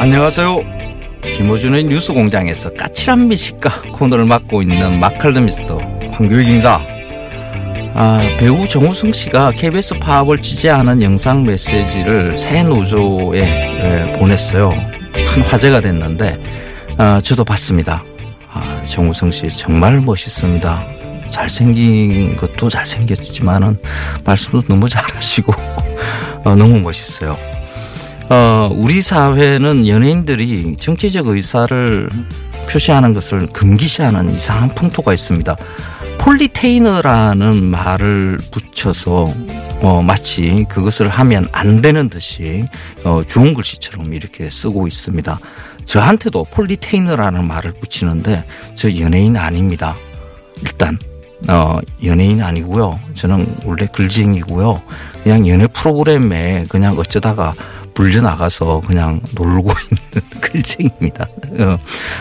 안녕하세요. 김호준의 뉴스공장에서 까칠한 미식가 코너를 맡고 있는 마칼드미스터 황교익입니다. 배우 정우승 씨가 KBS 파업을 지지하는 영상 메시지를 새노조에 보냈어요. 큰 화제가 됐는데 저도 봤습니다. 정우승 씨 정말 멋있습니다. 잘생긴 것도 잘생겼지만은 말씀도 너무 잘하시고 너무 멋있어요. 우리 사회는 연예인들이 정치적 의사를 표시하는 것을 금기시하는 이상한 풍토가 있습니다. 폴리테이너라는 말을 붙여서 마치 그것을 하면 안 되는 듯이 주홍 글씨처럼 이렇게 쓰고 있습니다. 저한테도 폴리테이너라는 말을 붙이는데 저 연예인 아닙니다. 일단 연예인 아니고요. 저는 원래 글쟁이고요. 그냥 연예 프로그램에 그냥 어쩌다가 불려나가서 그냥 놀고 있는 글쟁이입니다.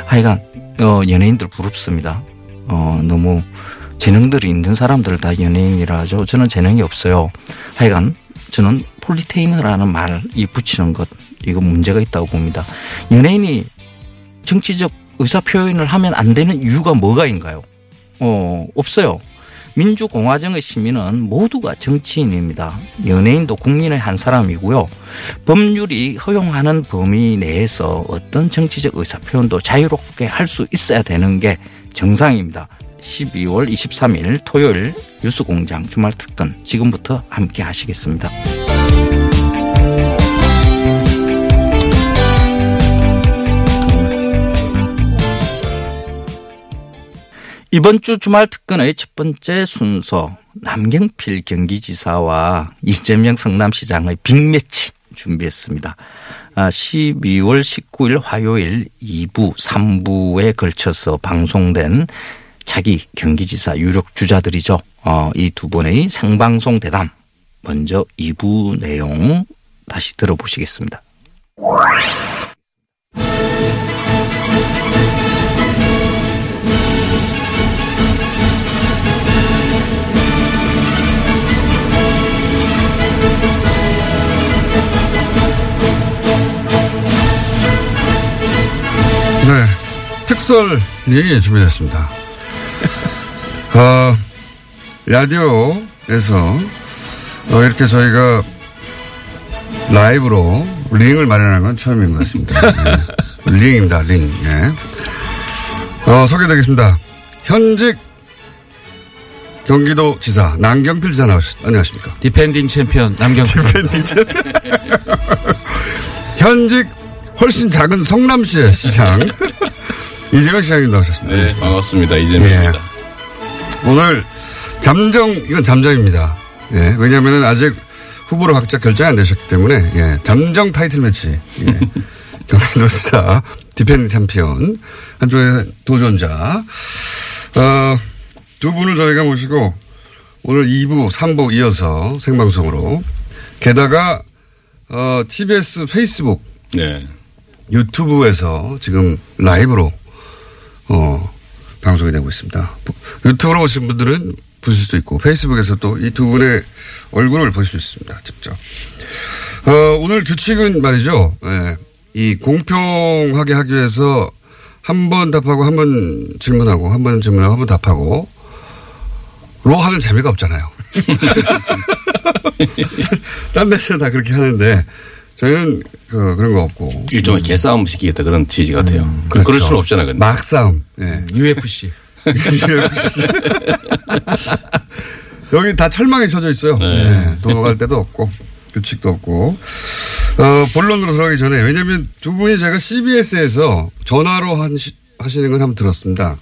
하여간 연예인들 부럽습니다. 너무 재능들이 있는 사람들 다 연예인이라 하죠. 저는 재능이 없어요. 하여간 저는 폴리테이너라는 말이 붙이는 것, 이거 문제가 있다고 봅니다. 연예인이 정치적 의사표현을 하면 안 되는 이유가 뭐가인가요? 없어요. 민주공화정의 시민은 모두가 정치인입니다. 연예인도 국민의 한 사람이고요. 법률이 허용하는 범위 내에서 어떤 정치적 의사표현도 자유롭게 할 수 있어야 되는 게 정상입니다. 12월 23일 토요일 뉴스공장 주말특근 지금부터 함께 하시겠습니다. 이번 주 주말 특근의 첫 번째 순서, 남경필 경기지사와 이재명 성남시장의 빅매치 준비했습니다. 12월 19일 화요일 2부, 3부에 걸쳐서 방송된 차기 경기지사 유력 주자들이죠. 이 두 분의 생방송 대담, 먼저 2부 내용 다시 들어보시겠습니다. 네, 특설이 준비됐습니다. 라디오에서 이렇게 저희가 라이브로 링을 마련한 건 처음인 것 같습니다. 네. 링입니다, 링. 네. 소개드리겠습니다. 현직 경기도 지사 남경필 지사 나오셨습니다. 안녕하십니까? 디펜딩 챔피언 남경필. 디펜딩 챔피언. 현직 훨씬 작은 성남시의 시장 이재명 시장님 나오셨습니다. 네, 반갑습니다. 이재명입니다. 예. 오늘 잠정, 이건 잠정입니다. 예, 왜냐하면 아직 후보로 각자 결정이 안 되셨기 때문에 예, 잠정 타이틀 매치, 예. 경기도지사 디펜딩 챔피언 한쪽의 도전자 두 분을 저희가 모시고 오늘 2부, 3부 이어서 생방송으로, 게다가 TBS 페이스북, 네, 유튜브에서 지금 라이브로 방송이 되고 있습니다. 유튜브로 오신 분들은 보실 수도 있고, 페이스북에서 또 이 두 분의 얼굴을 보실 수 있습니다. 직접. 오늘 규칙은 말이죠. 예, 이 공평하게 하기 위해서 한 번 답하고 한 번 질문하고 한 번 질문하고 한 번 답하고 로 하면 재미가 없잖아요. 딴 데서 다 그렇게 하는데 저희는 그런 거 없고. 일종의 개싸움 시키겠다 그런 취지 같아요. 그렇죠. 그럴 수는 없잖아요. 근데. 막싸움. 예. UFC. UFC. 여기 다 철망에 쳐져 있어요. 네. 네. 도망갈 데도 없고 규칙도 없고. 본론으로 들어가기 전에, 왜냐하면 두 분이 제가 CBS에서 전화로 하시는 건 한번 들었습니다.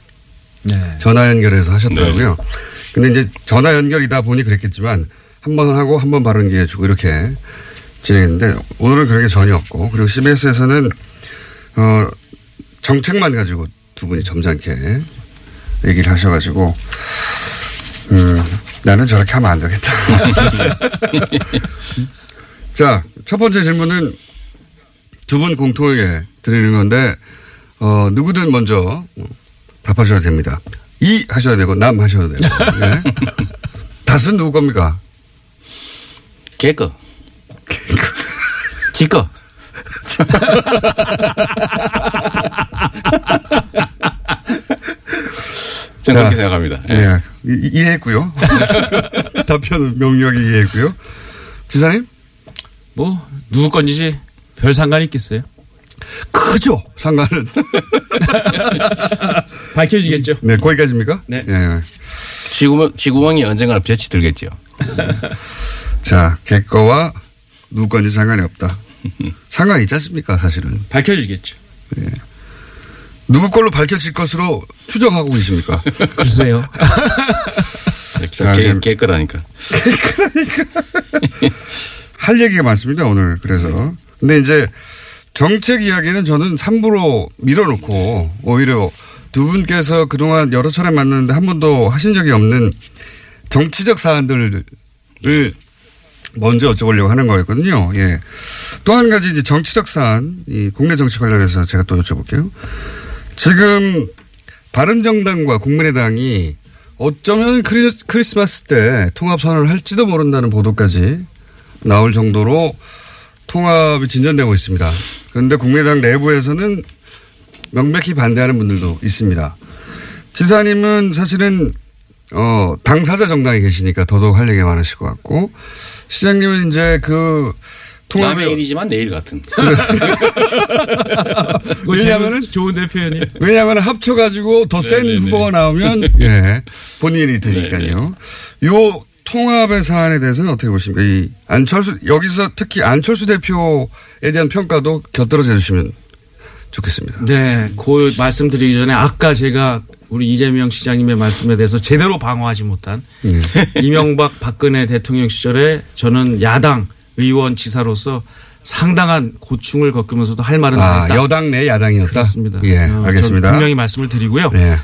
네. 전화 연결해서 하셨더라고요. 네. 근데 이제 전화 연결이다 보니 그랬겠지만 한 번 하고 한 번 발언 기회 주고 이렇게 진행했는데 오늘은 그런 게 전혀 없고 그리고 CBS에서는 정책만 가지고 두 분이 점잖게 얘기를 하셔가지고 나는 저렇게 하면 안 되겠다. 자, 첫 번째 질문은 두 분 공통에게 드리는 건데 누구든 먼저 답하셔도 됩니다. 이 하셔야 되고 남 하셔도 되고. 네. 닷은 누구 겁니까? 개꺼. 지꺼. 저는 그렇게 생각합니다. 네. 예. 이해했고요. 답변은 명료하게 이해했고요. 지사님? 뭐 누구 건지 별 상관이 있겠어요? 크죠. 상관은. 밝혀지겠죠. 네. 거기까지입니까? 네. 예. 지구멍이 언젠가 볕이 들겠죠. 자. 개꺼와 누구 건지 상관이 없다. 상관이 있지 않습니까 사실은. 밝혀지겠죠. 예. 누구 걸로 밝혀질 것으로 추정하고 계십니까? 글쎄요. 개 거라니까. 할 얘기가 많습니다 오늘. 그래서. 근데 이제 정책 이야기는 저는 3부로 밀어놓고 오히려 두 분께서 그동안 여러 차례 만났는데 한 번도 하신 적이 없는 정치적 사안들을 먼저 여쭤보려고 하는 거였거든요. 예. 또 한 가지 이제 정치적 사안, 이 국내 정치 관련해서 제가 또 여쭤볼게요. 지금 바른정당과 국민의당이 어쩌면 크리스마스 때 통합선언을 할지도 모른다는 보도까지 나올 정도로 통합이 진전되고 있습니다. 그런데 국민의당 내부에서는 명백히 반대하는 분들도 있습니다. 지사님은 사실은 당사자 정당에 계시니까 더더욱 할 얘기가 많으실 것 같고 시장님은 이제 그 남의 일이지만 내일 같은. 왜냐하면 좋은데 표현이. 왜냐하면 합쳐가지고 더 센 후보가 나오면 예, 본 일이 되니까요. 요 통합의 사안에 대해서는 어떻게 보십니까? 이 안철수 여기서 특히 안철수 대표에 대한 평가도 곁들여져 주시면 좋겠습니다. 네, 그 말씀드리기 전에 아까 제가 우리 이재명 시장님의 말씀에 대해서 제대로 방어하지 못한 이명박 박근혜 대통령 시절에 저는 야당 의원 지사로서 상당한 고충을 겪으면서도 할 말은 안 했다. 여당 내 야당이었다. 그렇습니다. 예, 알겠습니다. 분명히 말씀을 드리고요. 예.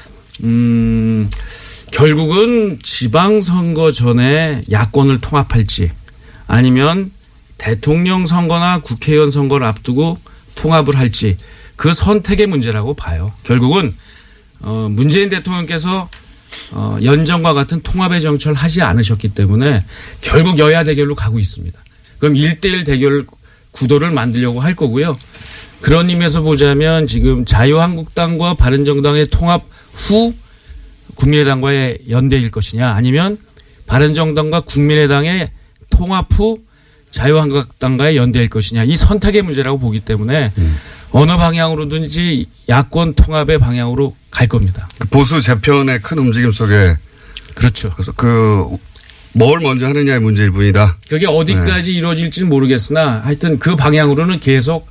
결국은 지방선거 전에 야권을 통합할지 아니면 대통령 선거나 국회의원 선거를 앞두고 통합을 할지 그 선택의 문제라고 봐요. 결국은 문재인 대통령께서 연정과 같은 통합의 정치를 하지 않으셨기 때문에 결국 여야 대결로 가고 있습니다. 그럼 1대1 대결 구도를 만들려고 할 거고요. 그런 의미에서 보자면 지금 자유한국당과 바른정당의 통합 후 국민의당과의 연대일 것이냐 아니면 바른정당과 국민의당의 통합 후 자유한국당과의 연대일 것이냐 이 선택의 문제라고 보기 때문에 어느 방향으로든지 야권 통합의 방향으로 갈 겁니다. 보수 재편의 큰 움직임 속에 그렇죠. 그래서 뭘 먼저 하느냐의 문제일 뿐이다. 그게 어디까지 이루어질지는 모르겠으나 하여튼 그 방향으로는 계속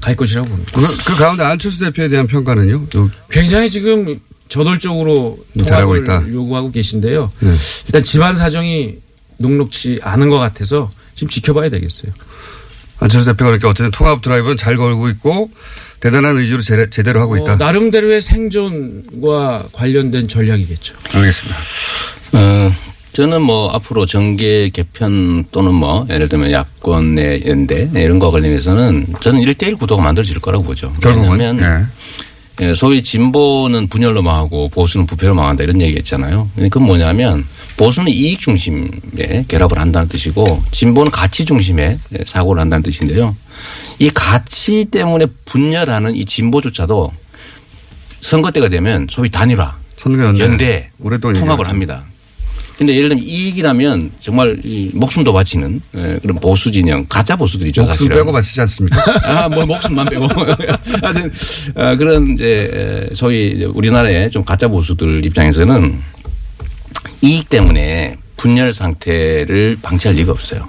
갈 것이라고 봅니다. 그 가운데 안철수 대표에 대한 평가는요? 굉장히 지금 저돌적으로 통합을 요구하고 계신데요. 네. 일단 집안 사정이 녹록지 않은 것 같아서 지금 지켜봐야 되겠어요. 안철수 대표가 이렇게 어쨌든 통합 드라이브는 잘 걸고 있고 대단한 의지로 제대로 하고 있다. 나름대로의 생존과 관련된 전략이겠죠. 알겠습니다. 저는 뭐 앞으로 정계 개편 또는 뭐 예를 들면 야권 내 연대 이런 거 관련해서는 저는 1대1 구도가 만들어질 거라고 보죠. 결국은 예. 소위 진보는 분열로 망하고 보수는 부패로 망한다 이런 얘기 했잖아요. 그건 뭐냐면 보수는 이익 중심에 결합을 한다는 뜻이고 진보는 가치 중심에 사고를 한다는 뜻인데요. 이 가치 때문에 분열하는 이 진보조차도 선거 때가 되면 소위 단일화, 연대, 통합을 합니다. 근데 예를 들면 이익이라면 정말 목숨도 바치는 그런 보수 진영 가짜 보수들이죠. 목숨 사실은. 빼고 바치지 않습니까? 뭐 목숨만 빼고. 하여튼 그런 이제 소위 우리나라의 좀 가짜 보수들 입장에서는 이익 때문에 분열 상태를 방치할 리가 없어요.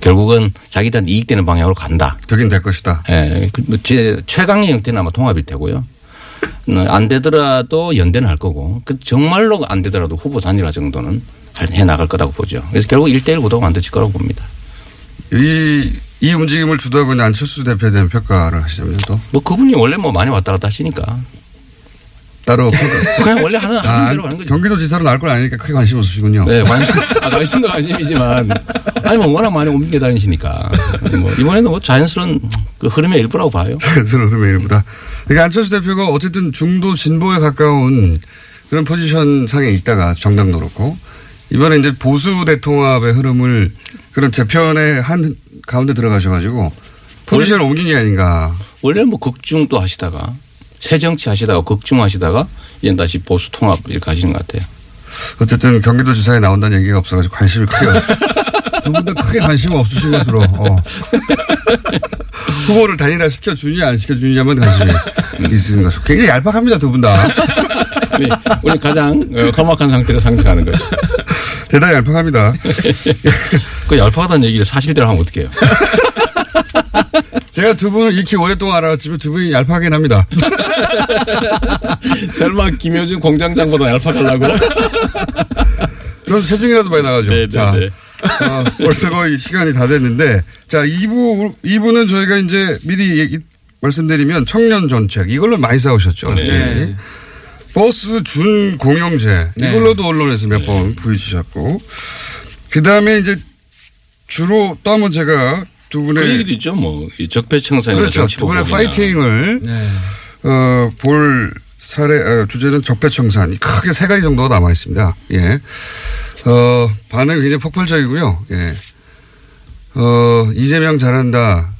결국은 자기들한테 이익되는 방향으로 간다. 되긴 될 것이다. 최강의 형태는 아마 통합일 테고요. 안 되더라도 연대는 할 거고 그 정말로 안 되더라도 후보 단일화 정도는 해나갈 거라고 보죠. 그래서 결국 1대1 구도가 만들어질 거라고 봅니다. 이 움직임을 주도하고 있는 안철수 대표에 대한 평가를 하시자면 또? 뭐 그분이 원래 뭐 많이 왔다 갔다 하시니까. 따로. 그냥 원래 하는 대로 가는 거죠. 경기도지사로 나올 건 아니니까 크게 관심 없으시군요. 네. 관심도 관심이지만. 아니 뭐 워낙 많이 옮겨 다니시니까. 뭐 이번에는 뭐 자연스러운 그 흐름의 일부라고 봐요. 자연스러운 흐름의 일부다. 그러니까 안철수 대표가 어쨌든 중도 진보에 가까운 그런 포지션 상에 있다가 정당도 그렇고. 이번에 이제 보수 대통합의 흐름을 그런 재편의 한 가운데 들어가셔가지고 포지션을 옮긴 게 아닌가. 원래 뭐 극중도 하시다가 새정치 하시다가 극중 하시다가 이제 다시 보수 통합 이렇게 하시는 것 같아요. 어쨌든 경기도 지사에 나온다는 얘기가 없어가지고 관심이 크게 두 분 다 크게 관심 없으신 것으로 후보를 단일화 시켜주느냐 안 시켜주느냐만 관심이 있으신 것으로. 굉장히 얄팍합니다 두 분 다. 네, 우리 가장 험악한 상태로 상승하는 거죠. 대단히 얄팍합니다. 그 얄팍하다는 얘기를 사실대로 하면 어떡해요. 제가 두 분을 이렇게 오랫동안 알아왔지만 두 분이 얄팍하긴 합니다. 설마 김효준 공장장보다 얄팍하려고? 저는 체중이라도 많이 나가죠. 네네네. 자, 벌써 거의 시간이 다 됐는데 자 2부는 저희가 이제 미리 말씀드리면 청년 전책 이걸로 많이 싸우셨죠. 네. 네. 버스 준 공영제 네. 이걸로도 언론에서 몇 번 부딪히셨고 그다음에 이제 주로 또 한번 제가 두 분의 그 얘기도 있죠. 뭐 적폐청산이나 그렇죠. 정치 보복이나 두 분의 파이팅을 네. 볼 사례 주제는 적폐청산 크게 세 가지 정도가 남아 있습니다. 예, 반응이 굉장히 폭발적이고요. 예, 이재명 잘한다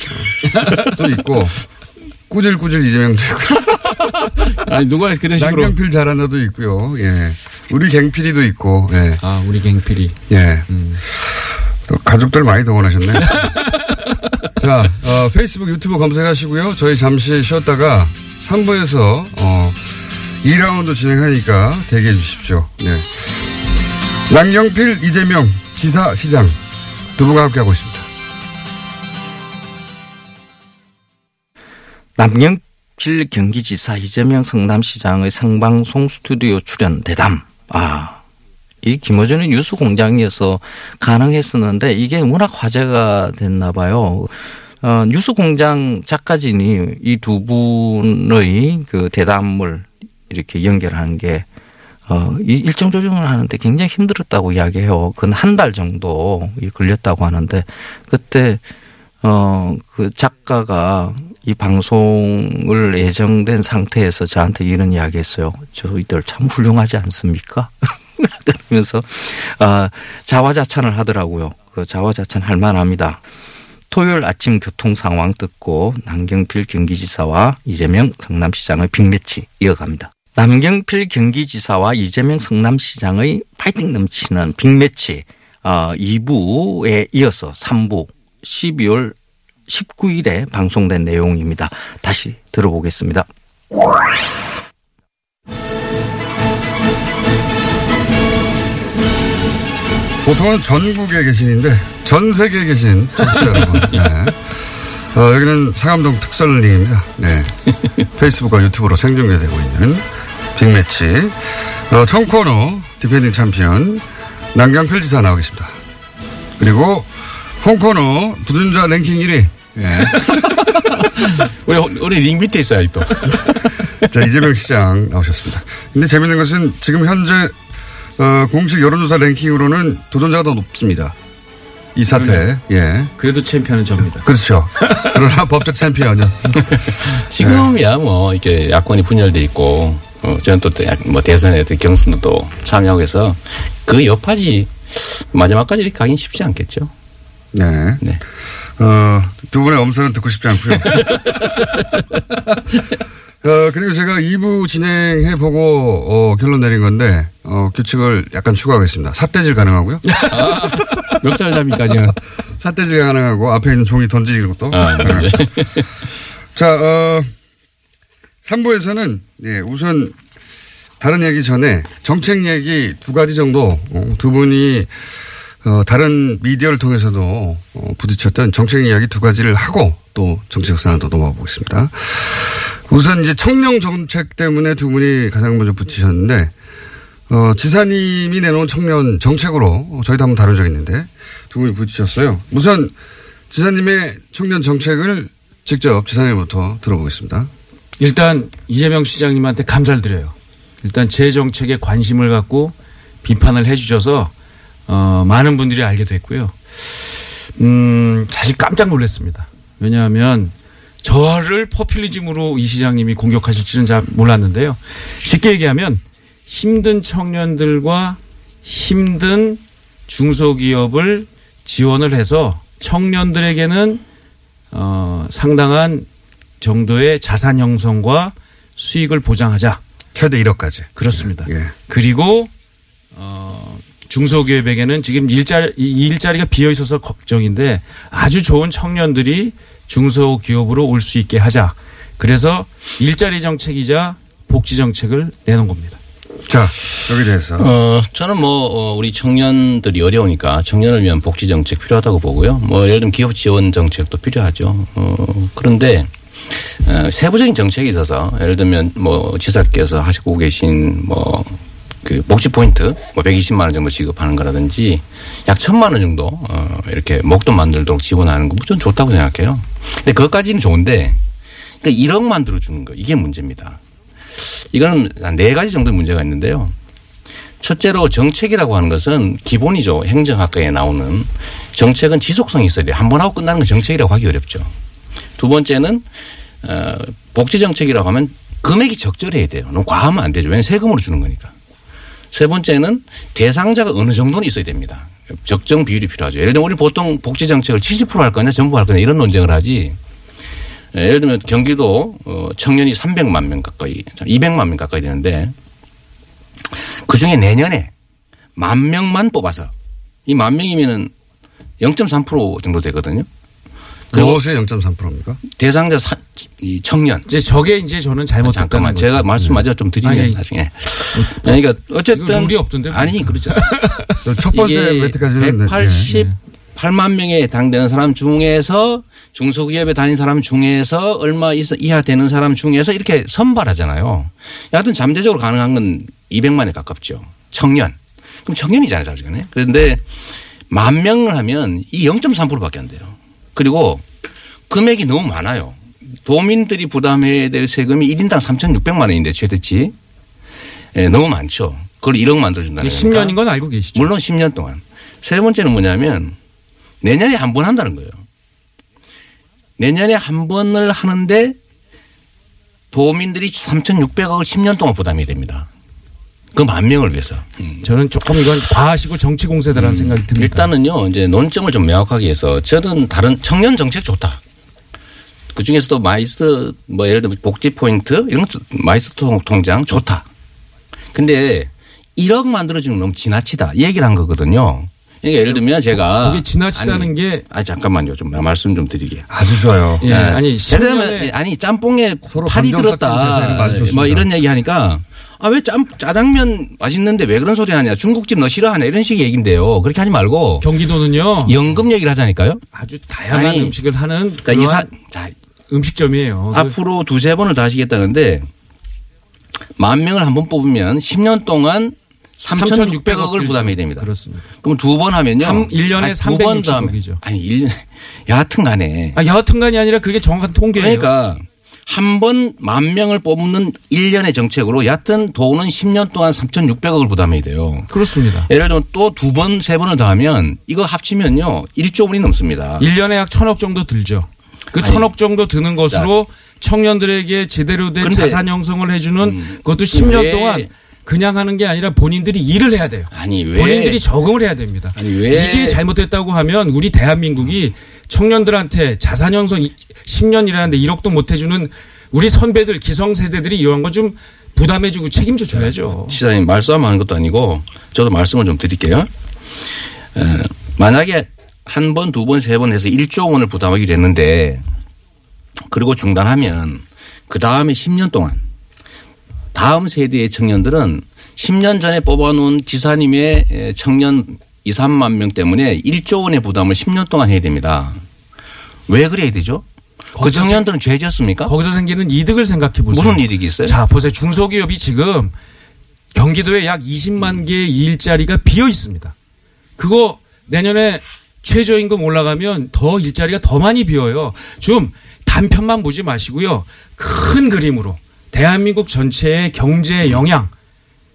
또 있고 꾸질꾸질 이재명도 있고. 아니 누가 그런 식으로 남경필 잘하나도 있고요. 예, 우리 갱필이도 있고. 예, 아 우리 갱필이. 예, 또 가족들 많이 동원하셨네. 자, 페이스북, 유튜브 검색하시고요. 저희 잠시 쉬었다가 3부에서 2라운드 진행하니까 대기해 주십시오. 네, 남경필, 이재명 지사, 시장 두 분과 함께 하고 있습니다. 남경 필 경기지사 이재명 성남시장의 생방송 스튜디오 출연 대담. 아, 이 김어준의 뉴스공장에서 가능했었는데 이게 워낙 화제가 됐나 봐요. 뉴스공장 작가진이 이 두 분의 그 대담을 이렇게 연결하는 게 이 일정 조정을 하는데 굉장히 힘들었다고 이야기해요. 그건 한 달 정도 걸렸다고 하는데 그때 그 작가가 이 방송을 예정된 상태에서 저한테 이런 이야기 했어요. 저희들 참 훌륭하지 않습니까? 그러면서 자화자찬을 하더라고요. 그 자화자찬 할 만합니다. 토요일 아침 교통 상황 듣고 남경필 경기지사와 이재명 성남시장의 빅매치 이어갑니다. 남경필 경기지사와 이재명 성남시장의 파이팅 넘치는 빅매치 2부에 이어서 3부 12월 19일에 방송된 내용입니다. 다시 들어보겠습니다. 보통은 전국에 계신인데 전 세계에 계신 청취자 여러분. 네. 여기는 상암동 특설리입니다. 네. 페이스북과 유튜브로 생중계되고 있는 빅매치. 청코너 디펜딩 챔피언 남경필 지사 나와 계십니다. 그리고 홍코너 도전자 랭킹 1위. 예. 우리 링 밑에 있어요, 아직도. 자, 이재명 시장 나오셨습니다. 근데 재밌는 것은 지금 현재, 공식 여론조사 랭킹으로는 도전자가 더 높습니다. 이 사태. 예. 그래도 챔피언은 접니다. 그렇죠. 그러나 법적 챔피언은. 지금이야, 예. 뭐, 이렇게 야권이 분열되어 있고, 저는 또 뭐 대선에 경선도 또 참여하고 해서 그 여파지 마지막까지 이렇게 가긴 쉽지 않겠죠. 네. 네. 두 분의 엄선은 듣고 싶지 않고요. 그리고 제가 2부 진행해보고 결론 내린 건데 규칙을 약간 추가하겠습니다. 삿대질 가능하고요. 멱살잡이까지는. 삿대질 가능하고 앞에 있는 종이 던지는 것도. 네. 자, 3부에서는 예, 우선 다른 얘기 전에 정책 얘기 두 가지 정도 두 분이 다른 미디어를 통해서도 부딪혔던 정책 이야기 두 가지를 하고 또 정책 사안도 넘어가 보겠습니다. 우선 이제 청년 정책 때문에 두 분이 가장 먼저 부딪혔는데 지사님이 내놓은 청년 정책으로 저희도 한번 다룬 적이 있는데 두 분이 부딪혔어요. 우선 지사님의 청년 정책을 직접 지사님부터 들어보겠습니다. 일단 이재명 시장님한테 감사를 드려요. 일단 제 정책에 관심을 갖고 비판을 해 주셔서 많은 분들이 알게 됐고요. 사실 깜짝 놀랐습니다. 왜냐하면 저를 포퓰리즘으로 이 시장님이 공격하실지는 잘 몰랐는데요. 쉽게 얘기하면 힘든 청년들과 힘든 중소기업을 지원을 해서 청년들에게는 상당한 정도의 자산 형성과 수익을 보장하자. 최대 1억까지. 그렇습니다. 예. 그리고 중소기업에게는 지금 일자리가 비어 있어서 걱정인데 아주 좋은 청년들이 중소기업으로 올 수 있게 하자. 그래서 일자리 정책이자 복지 정책을 내놓은 겁니다. 자, 여기 대해서. 저는 우리 청년들이 어려우니까 청년을 위한 복지 정책 필요하다고 보고요. 예를 들면 기업 지원 정책도 필요하죠. 그런데 세부적인 정책에 있어서 예를 들면 지사께서 하시고 계신 그 복지 포인트 120만 원 정도 지급하는 거라든지 약 1,000만 원 정도 이렇게 목돈 만들도록 지원하는 거 저는 좋다고 생각해요. 근데 그것까지는 좋은데 그러니까 1억만 들어주는 거 이게 문제입니다. 이거는 한 4가지 정도의 문제가 있는데요. 첫째로 정책이라고 하는 것은 기본이죠. 행정학과에 나오는 정책은 지속성이 있어야 돼요. 한 번 하고 끝나는 건 정책이라고 하기 어렵죠. 두 번째는 복지 정책이라고 하면 금액이 적절해야 돼요. 너무 과하면 안 되죠. 왜냐하면 세금으로 주는 거니까. 세 번째는 대상자가 어느 정도는 있어야 됩니다. 적정 비율이 필요하죠. 예를 들면 우리 보통 복지 정책을 70% 할 거냐 전부 할 거냐 이런 논쟁을 하지. 예를 들면 경기도 청년이 300만 명 가까이 200만 명 가까이 되는데 그중에 내년에 1만 명만 뽑아서 이 1만 명이면 0.3% 정도 되거든요. 무엇의 0.3%입니까? 대상자 이 청년. 이제 저게 이제 저는 잘못 잠깐만 제가 거죠. 말씀마저 좀 드리면 아니, 나중에. 그러니까 어쨌든 룰이 없던데. 아니 그렇죠. 첫 번째 매트까지는 188만 명에 해당되는 사람 중에서 중소기업에 다닌 사람 중에서 얼마 이하 되는 사람 중에서 이렇게 선발하잖아요. 하여튼 잠재적으로 가능한 건 200만에 가깝죠. 청년. 그럼 청년이잖아요, 사실은. 그런데 1만 명을 하면 이 0.3%밖에 안 돼요. 그리고 금액이 너무 많아요. 도민들이 부담해야 될 세금이 1인당 3,600만 원인데 최대치. 네, 너무 많죠. 그걸 1억 만들어준다는 거니까. 10년인 건 알고 계시죠. 물론 10년 동안. 세 번째는 뭐냐면 내년에 한 번 한다는 거예요. 내년에 한 번을 하는데 도민들이 3,600억을 10년 동안 부담해야 됩니다. 그 1만 명을 위해서. 저는 조금 이건 과하시고 정치 공세다라는 생각이 듭니다. 일단은요, 이제 논점을 좀 명확하게 해서 저는 다른 청년 정책 좋다. 그 중에서도 마이스 예를 들면 복지 포인트 이런 것 마이스 통장 좋다. 근데 1억 만들어주는 건 너무 지나치다. 이 얘기를 한 거거든요. 그러니까 예를 들면 제가 그게 지나치다는 게 잠깐만요. 좀 말씀 좀 드리게요. 아주 좋아요. 예. 네. 아니 예를 들면 짬뽕에 팔이 들었다. 이런 얘기 하니까. 아, 왜 짜장면 맛있는데 왜 그런 소리 하냐. 중국집 너 싫어하냐. 이런 식의 얘기인데요. 그렇게 하지 말고. 경기도는요. 연금 얘기를 하자니까요. 아주 다양한 음식을 하는 그러니까 음식점이에요. 앞으로 두세 번을 더 하시겠다는데 1만 명을 한 번 뽑으면 10년 동안 3,600억을 부담해야 됩니다. 그렇습니다. 그럼 두 번 하면요. 1년에 360억이죠. 아니, 1년에. 여하튼 간에. 아, 여하튼 간이 아니라 그게 정확한 통계예요. 그러니까. 한 번 1만 명을 뽑는 1년의 정책으로 얕은 돈은 10년 동안 3,600억을 부담해야 돼요. 그렇습니다. 예를 들면 또 두 번, 세 번을 더 하면 이거 합치면요. 1조 원이 넘습니다. 1년에 약 1,000억 정도 들죠. 그 1,000억 정도 드는 것으로 청년들에게 제대로 된 자산 형성을 해 주는 그것도 10년 동안 그냥 하는 게 아니라 본인들이 일을 해야 돼요. 아니 왜? 본인들이 적응을 해야 됩니다. 아니 왜? 이게 잘못됐다고 하면 우리 대한민국이 청년들한테 자산 형성 10년이라는데 1억도 못 해주는 우리 선배들 기성세대들이 이런 거 좀 부담해 주고 책임져 줘야죠. 시장님 말씀하는 것도 아니고 저도 말씀을 좀 드릴게요. 만약에 한 번, 두 번, 세 번 해서 1조 원을 부담하기로 했는데 그리고 중단하면 그다음에 10년 동안 다음 세대의 청년들은 10년 전에 뽑아놓은 지사님의 청년 2, 3만 명 때문에 1조 원의 부담을 10년 동안 해야 됩니다. 왜 그래야 되죠? 그 청년들은 죄 지었습니까? 거기서 생기는 이득을 생각해 보세요. 무슨 이득이 있어요? 자, 보세요. 중소기업이 지금 경기도에 약 20만 개의 일자리가 비어 있습니다. 그거 내년에 최저임금 올라가면 더 일자리가 더 많이 비어요. 좀 단편만 보지 마시고요. 큰 그림으로 대한민국 전체의 경제의 영향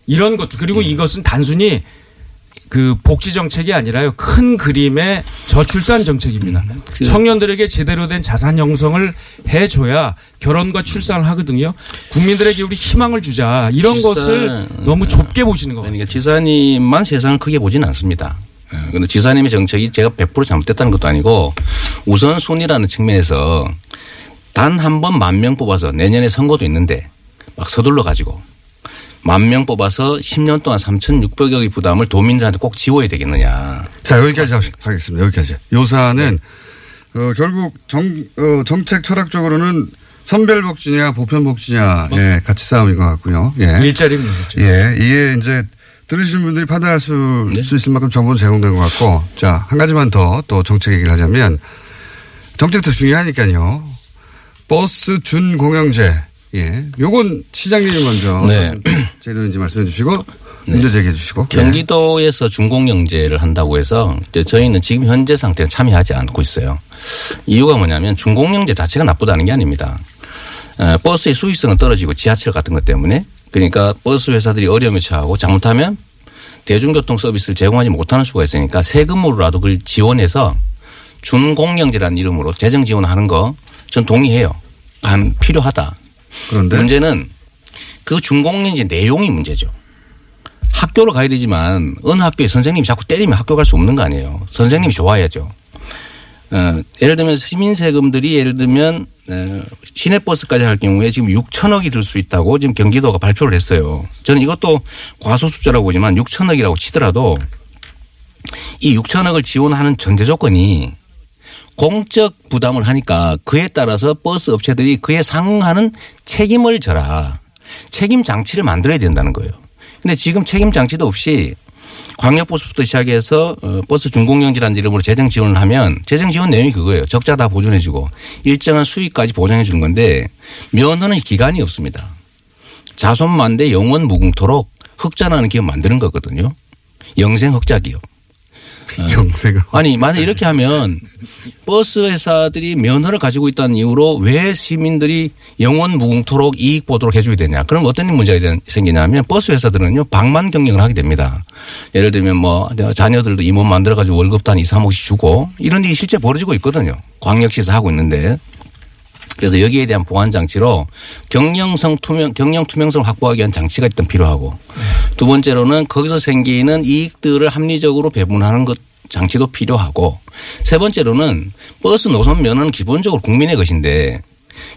이런 것들 그리고 이것은 단순히 그 복지 정책이 아니라요. 큰 그림의 저출산 정책입니다. 청년들에게 제대로 된 자산 형성을 해줘야 결혼과 출산을 하거든요. 국민들에게 우리 희망을 주자 이런 것을 너무 좁게 보시는 거예요. 그러니까 지사님만 세상을 크게 보지는 않습니다. 그런데 지사님의 정책이 제가 100% 잘못됐다는 것도 아니고 우선순위라는 측면에서 단 한 번 10,000명 뽑아서 내년에 선거도 있는데 막 서둘러 가지고 10,000명 뽑아서 10년 동안 3,600여 개 부담을 도민들한테 꼭 지워야 되겠느냐. 자, 여기까지 하겠습니다. 여기까지. 요 사안은 결국 정책 철학적으로는 선별복지냐 보편복지냐의 가치 싸움인 것 같고요. 예. 일자리 문제죠. 예. 이게 이제 들으신 분들이 판단할 수 있을 만큼 정보는 제공된 것 같고, 자, 한 가지만 더 또 정책 얘기를 하자면 정책도 중요하니까요. 버스 준공영제. 예, 요건 시장님이 먼저 제도인지 말씀해 주시고 문제 제기해 주시고 경기도에서 준공영제를 한다고 해서 이제 저희는 지금 현재 상태에 참여하지 않고 있어요. 이유가 뭐냐면 준공영제 자체가 나쁘다는 게 아닙니다. 버스의 수익성은 떨어지고 지하철 같은 것 때문에 그러니까 버스 회사들이 어려움에 처하고 잘못하면 대중교통 서비스를 제공하지 못하는 수가 있으니까 세금으로라도 그걸 지원해서 준공영제라는 이름으로 재정 지원하는 거 전 동의해요. 한 필요하다. 그런데 문제는 그 준공영제 내용이 문제죠. 학교를 가야 되지만 어느 학교에 선생님이 자꾸 때리면 학교 갈 수 없는 거 아니에요. 선생님이 좋아야죠. 예를 들면 시민세금들이 예를 들면 시내버스까지 할 경우에 지금 6,000억이 들 수 있다고 지금 경기도가 발표를 했어요. 저는 이것도 과소수자라고 보지만 6,000억이라고 치더라도 이 6,000억을 지원하는 전제 조건이 공적 부담을 하니까 그에 따라서 버스 업체들이 그에 상응하는 책임을 져라. 책임 장치를 만들어야 된다는 거예요. 그런데 지금 책임 장치도 없이 광역버스부터 시작해서 버스 준공영제라는 이름으로 재정 지원을 하면 재정 지원 내용이 그거예요. 적자 다 보존해 주고 일정한 수익까지 보장해 주는 건데 면허는 기간이 없습니다. 자손만대 영원 무궁토록 흑자라는 기업 만드는 거거든요. 영생 흑자 기업. 아니 만약 이렇게 하면 버스 회사들이 면허를 가지고 있다는 이유로 왜 시민들이 영원 무궁토록 이익 보도록 해줘야 되냐. 그럼 어떤 문제가 생기냐면 버스 회사들은요 방만 경영을 하게 됩니다. 예를 들면 뭐 자녀들도 임원 만들어 가지고 월급도 한 2, 3억씩 주고 이런 일이 실제 벌어지고 있거든요. 광역시에서 하고 있는데. 그래서 여기에 대한 보완 장치로 경영 투명성을 확보하기 위한 장치가 일단 필요하고 두 번째로는 거기서 생기는 이익들을 합리적으로 배분하는 것 장치도 필요하고 세 번째로는 버스 노선 면허는 기본적으로 국민의 것인데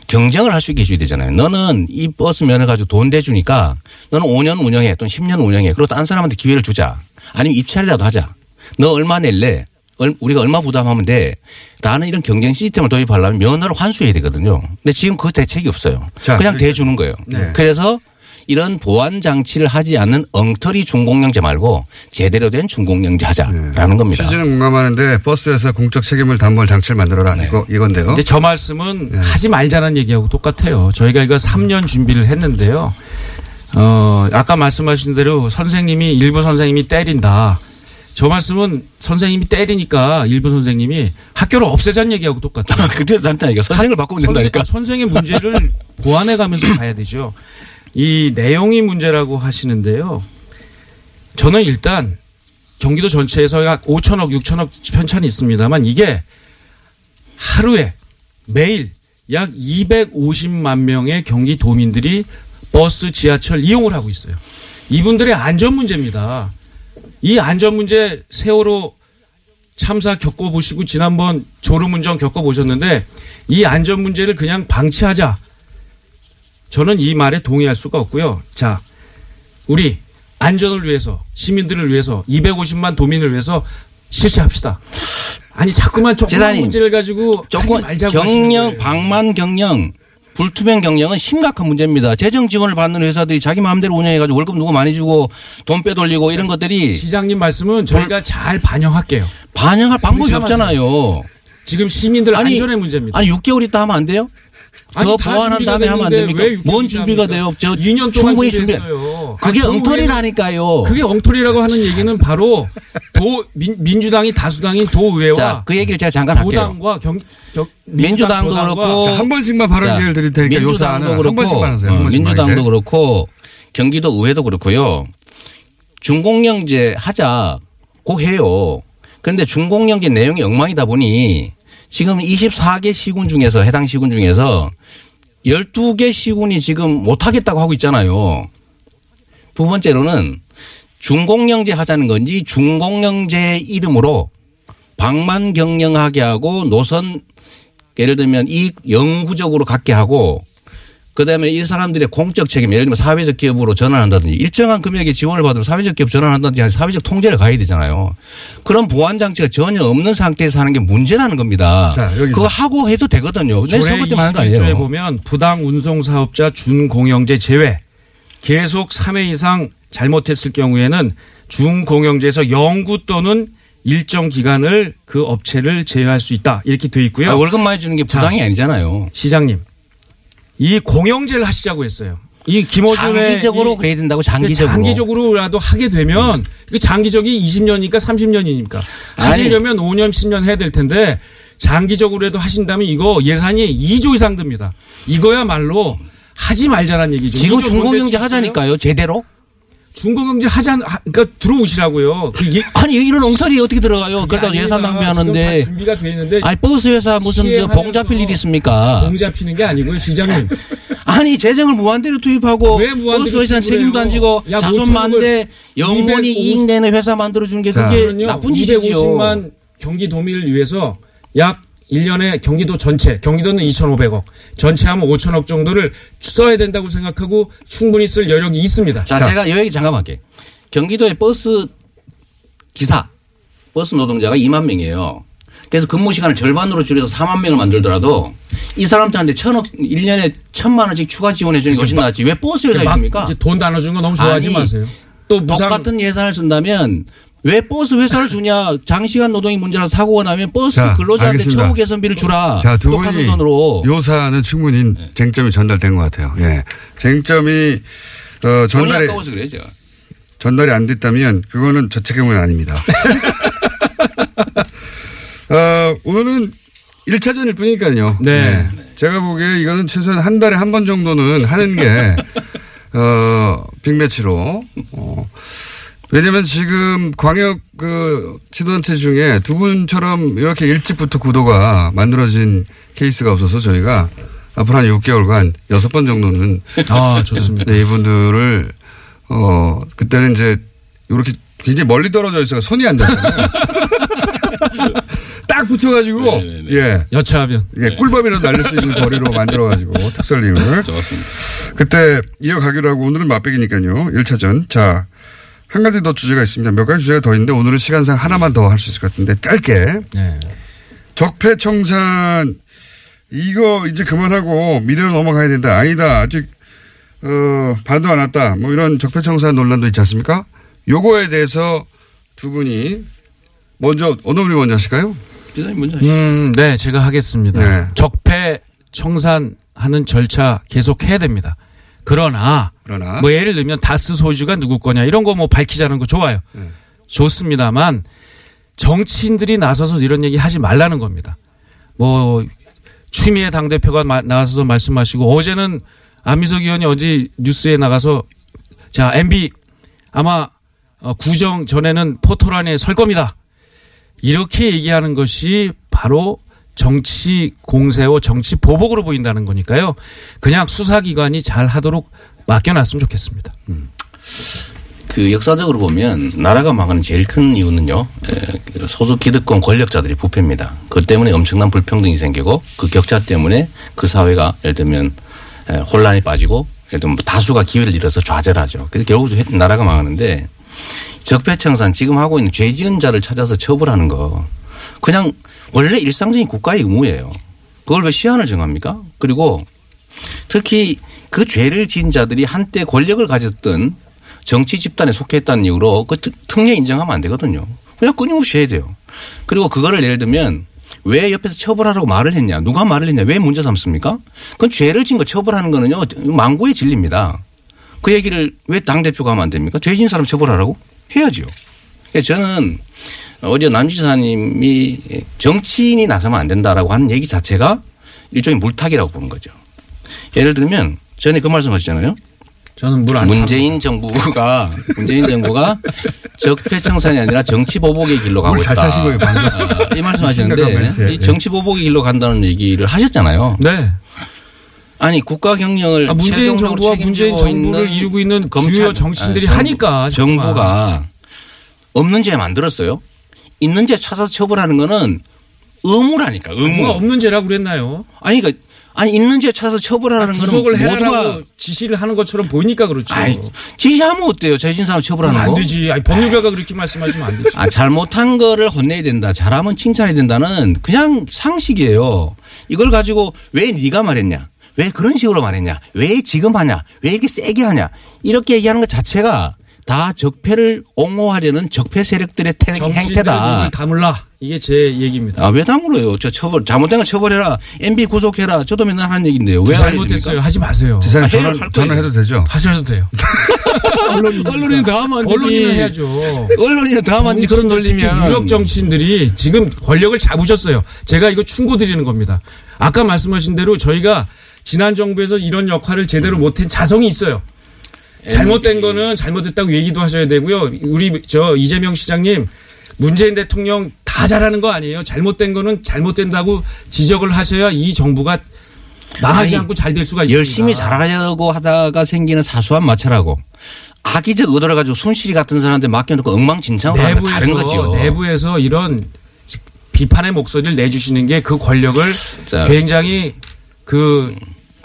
경쟁을 할 수 있게 해줘야 되잖아요. 너는 이 버스 면허 가지고 돈 대주니까 너는 5년 운영해 또는 10년 운영해. 그리고 다른 사람한테 기회를 주자. 아니면 입찰이라도 하자. 너 얼마 낼래? 우리가 얼마 부담하면 돼. 나는 이런 경쟁 시스템을 도입하려면 면허를 환수해야 되거든요. 근데 지금 그 대책이 없어요. 자, 그냥 대주는 거예요. 네. 그래서 이런 보완 장치를 하지 않는 엉터리 준공영제 말고 제대로 된 준공영제 하자라는 겁니다. 취지는 공감하는데 버스에서 공적 책임을 담보할 장치를 만들어라 이거 이건데요. 근데 저 말씀은 하지 말자는 얘기하고 똑같아요. 저희가 이거 3년 준비를 했는데요. 아까 말씀하신 대로 일부 선생님이 때린다. 저 말씀은 선생님이 때리니까 일부 선생님이 학교를 없애자는 얘기하고 똑같아요. 그대로 난다니까. 선생을 바꾸면 된다니까. 선생의 문제를 보완해가면서 가야 되죠. 이 내용이 문제라고 하시는데요. 저는 일단 경기도 전체에서 약 5,000억, 6,000억 편찬이 있습니다만 이게 하루에 매일 약 250만 명의 경기도민들이 버스, 지하철 이용을 하고 있어요. 이분들의 안전 문제입니다. 이 안전 문제 세월호 참사 겪어보시고 지난번 졸음운전 겪어보셨는데 이 안전 문제를 그냥 방치하자. 저는 이 말에 동의할 수가 없고요. 자, 우리 안전을 위해서 시민들을 위해서 250만 도민을 위해서 실시합시다. 아니 자꾸만 조그만 문제를 가지고 하지 말자고 경영, 방만 경영. 불투명 경영은 심각한 문제입니다. 재정 지원을 받는 회사들이 자기 마음대로 운영해가지고 월급 누구 많이 주고 돈 빼돌리고 이런 것들이. 시장님 말씀은 저희가 잘 반영할게요. 반영할 방법이 없잖아요. 지금 시민들 안전의 문제입니다. 아니 6개월 있다 하면 안 돼요? 더 보완한 다음에 하면 안 됩니까? 뭔 준비가 돼요? 저 2년 동안 준비했어요. 그게 엉터리라니까요. 그게 엉터리라고 하는 얘기는 바로 민주당이 다수당인 도의회와 자, 그 얘기를 제가 잠깐 할게요. 도당과 민주당도 그렇고 자, 한 번씩만 발언 기회를 드릴 테니까 민주당도 요사는 한 번씩만 하세요. 한 번씩만 민주당도 그렇고 경기도 의회도 그렇고요. 준공영제 하자고 해요. 그런데 준공영제 내용이 엉망이다 보니 지금 24개 시군 중에서 해당 시군 중에서 12개 시군이 지금 못하겠다고 하고 있잖아요. 두 번째로는 준공영제 하자는 건지 준공영제 이름으로 방만 경영하게 하고 노선 예를 들면 이익 영구적으로 갖게 하고 그다음에 이 사람들의 공적 책임 예를 들면 사회적 기업으로 전환한다든지 일정한 금액의 지원을 받으면 사회적 기업 전환한다든지 사회적 통제를 가야 되잖아요. 그런 보완 장치가 전혀 없는 상태에서 하는 게 문제라는 겁니다. 자, 그거 하고 해도 되거든요. 조례 21조에 보면 부당 운송사업자 준공영제 제외 계속 3회 이상 잘못했을 경우에는 준공영제에서 영구 또는 일정 기간을 그 업체를 제외할 수 있다. 이렇게 돼 있고요. 아니, 월급 많이 주는 게 부당이 자, 아니잖아요. 시장님. 이 공영제를 하시자고 했어요. 이 김어준의 장기적으로 그래야 된다고 장기적으로. 장기적으로라도 하게 되면 그 장기적이 20년이니까 30년이니까 하시려면 5년 10년 해야 될 텐데 장기적으로라도 하신다면 이거 예산이 2조 이상 듭니다. 이거야말로 하지 말자라는 얘기죠. 지금 중공영제 하자니까요. 제대로. 중공영제 하자 그러니까 들어오시라고요. 아니 이런 엉터리에 어떻게 들어가요? 그러다 예산 낭비하는데. 준비가 돼 있는데. 아니 버스 회사 무슨 봉 잡힐 일이 있습니까? 봉 잡히는 게 아니고요, 시장님. 아니 재정을 무한대로 투입하고 버스 회사는 책임도 안 지고 자손만대 영원히 이익 내는 회사 만들어 주는 게 그게 나쁜 짓이죠. 250만 경기도민을 위해서 약 1년에 경기도 전체, 경기도는 2,500억, 전체 하면 5,000억 정도를 써야 된다고 생각하고 충분히 쓸 여력이 있습니다. 자, 제가 이 얘기 잠깐 할게요. 경기도의 버스 기사, 버스 노동자가 2만 명이에요. 그래서 근무 시간을 절반으로 줄여서 4만 명을 만들더라도 이 사람들한테 1,000억, 1년에 1,000만 원씩 추가 지원해 주는 게 훨씬 낫지. 왜 버스 회사입니까? 돈 다 넣어주는 거 너무 좋아하지 마세요. 또 똑같은 예산을 쓴다면 왜 버스 회사를 주냐. 장시간 노동이 문제라 사고가 나면 버스 자, 근로자한테 처우 개선비를 주라. 자, 두 똑같은 분이 돈으로. 요 사안은 충분히 쟁점이 전달된 것 같아요. 예. 쟁점이 전달이 아까워서 그래요, 제가. 전달이 안 됐다면 그거는 저 책임은 아닙니다. 오늘은 1차전일 뿐이니까요. 네. 네. 제가 보기에 이거는 최소한 한 달에 한 번 정도는 하는 게 빅매치로 왜냐면 지금 광역 그 지도단체 중에 두 분처럼 이렇게 일찍부터 구도가 만들어진 케이스가 없어서 저희가 앞으로 한 6개월간 6번 정도는 아 좋습니다. 네, 이분들을 그때는 이제 이렇게 굉장히 멀리 떨어져 있어서 손이 안 닿잖아요. 딱 붙여가지고 네네네. 예 여차하면 예 꿀밤이라도 날릴 수 있는 거리로 만들어가지고 특설링을 좋았습니다. 그때 이어가기로 하고 오늘은 맞배기니까요. 1차전 자. 한 가지 더 주제가 있습니다. 몇 가지 주제가 더 있는데 오늘은 시간상 하나만 더 할 수 있을 것 같은데 짧게. 네. 적폐청산 이거 이제 그만하고 미래로 넘어가야 된다. 아니다. 아직 반도 안 왔다. 뭐 이런 적폐청산 논란도 있지 않습니까? 요거에 대해서 두 분이 먼저 어느 분이 먼저 하실까요? 기자님 먼저 하시죠. 네. 제가 하겠습니다. 네. 적폐청산하는 절차 계속해야 됩니다. 그러나 뭐 예를 들면 다스 소유주가 누구 거냐 이런 거 뭐 밝히자는 거 좋아요. 좋습니다만 정치인들이 나서서 이런 얘기 하지 말라는 겁니다. 뭐 추미애 당대표가 나서서 말씀하시고 어제는 안민석 의원이 어제 뉴스에 나가서 자 MB 아마 구정 전에는 포토란에 설 겁니다. 이렇게 얘기하는 것이 바로 정치 공세와 정치 보복으로 보인다는 거니까요. 그냥 수사기관이 잘 하도록 맡겨놨으면 좋겠습니다. 그 역사적으로 보면 나라가 망하는 제일 큰 이유는요. 소수 기득권 권력자들이 부패입니다. 그것 때문에 엄청난 불평등이 생기고 그 격차 때문에 그 사회가 예를 들면 혼란에 빠지고 예를 들면 다수가 기회를 잃어서 좌절을 하죠. 그래서 결국 나라가 망하는데 적폐청산 지금 하고 있는 죄 지은 자를 찾아서 처벌하는 거 그냥 원래 일상적인 국가의 의무예요. 그걸 왜 시한을 정합니까? 그리고 특히 그 죄를 지은 자들이 한때 권력을 가졌던 정치 집단에 속했다는 이유로 그 특례 인정하면 안 되거든요. 그냥 끊임없이 해야 돼요. 그리고 그거를 예를 들면 왜 옆에서 처벌하라고 말을 했냐. 누가 말을 했냐. 왜 문제 삼습니까? 그건 죄를 진 거 처벌하는 거는요. 망고의 진리입니다. 그 얘기를 왜 당대표가 하면 안 됩니까? 죄진 사람 처벌하라고? 해야죠. 그러니까 저는 어제 남지사님이 정치인이 나서면 안 된다라고 하는 얘기 자체가 일종의 물타기라고 보는 거죠. 예를 들면 전에 그 말씀 하시잖아요. 저는 물 안 문재인 정부가 적폐청산이 아니라 정치보복의 길로 가고 있다. 물 잘 타시고요, 방금. 이 말씀 하시는데 이 정치보복의 길로 간다는 얘기를 하셨잖아요. 네. 아니 국가 경영을 문재인 정부와 문재인 정부를 이루고 있는 주요 정치인들이 하니까 정부가 없는 죄 만들었어요. 있는 죄 찾아서 처벌하는 거는 의무라니까. 의무가 없는 죄라고 그랬나요? 아니 그러니까 아니 있는 죄 찾아서 처벌하는 거는 구속을 해라라고 지시를 하는 것처럼 보이니까 그렇죠. 아니, 지시하면 어때요? 죄진 사람 처벌하는 거? 안 되지. 아니, 법률가가 그렇게 말씀하시면 안 되지. 아, 잘못한 거를 혼내야 된다. 잘하면 칭찬해야 된다는 그냥 상식이에요. 이걸 가지고 왜 네가 말했냐? 왜 그런 식으로 말했냐? 왜 지금 하냐? 왜 이렇게 세게 하냐? 이렇게 얘기하는 것 자체가 다 적폐를 옹호하려는 적폐 세력들의 행태다. 다물라. 이게 제 얘기입니다. 아, 왜 다물어요? 저 처벌 잘못된 거 처벌해라. MB 구속해라. 저도 맨날 하는 얘기인데요. 왜 잘못했어요? 하지 마세요. 지사님 저는 해도 되죠? 하셔도 돼요. 언론인 다 하면 안 되지. 언론인은 해야죠. 언론인은 다 하면 안 되지. 그런 논리면. 유력 정치인들이 지금 권력을 잡으셨어요. 제가 이거 충고드리는 겁니다. 아까 말씀하신 대로 저희가 지난 정부에서 이런 역할을 제대로 못한 자성이 있어요. 잘못된 거는 잘못됐다고 얘기도 하셔야 되고요. 우리 저 이재명 시장님 문재인 대통령 다 잘하는 거 아니에요. 잘못된 거는 잘못된다고 지적을 하셔야 이 정부가 망하지 않고 잘 될 수가 있습니다. 열심히 잘하려고 하다가 생기는 사소한 마찰하고 악의적 의도를 가지고 순실이 같은 사람한테 맡겨놓고 엉망진창으로 하는 거 다른 거죠. 내부에서 이런 비판의 목소리를 내주시는 게 그 권력을 자. 굉장히 그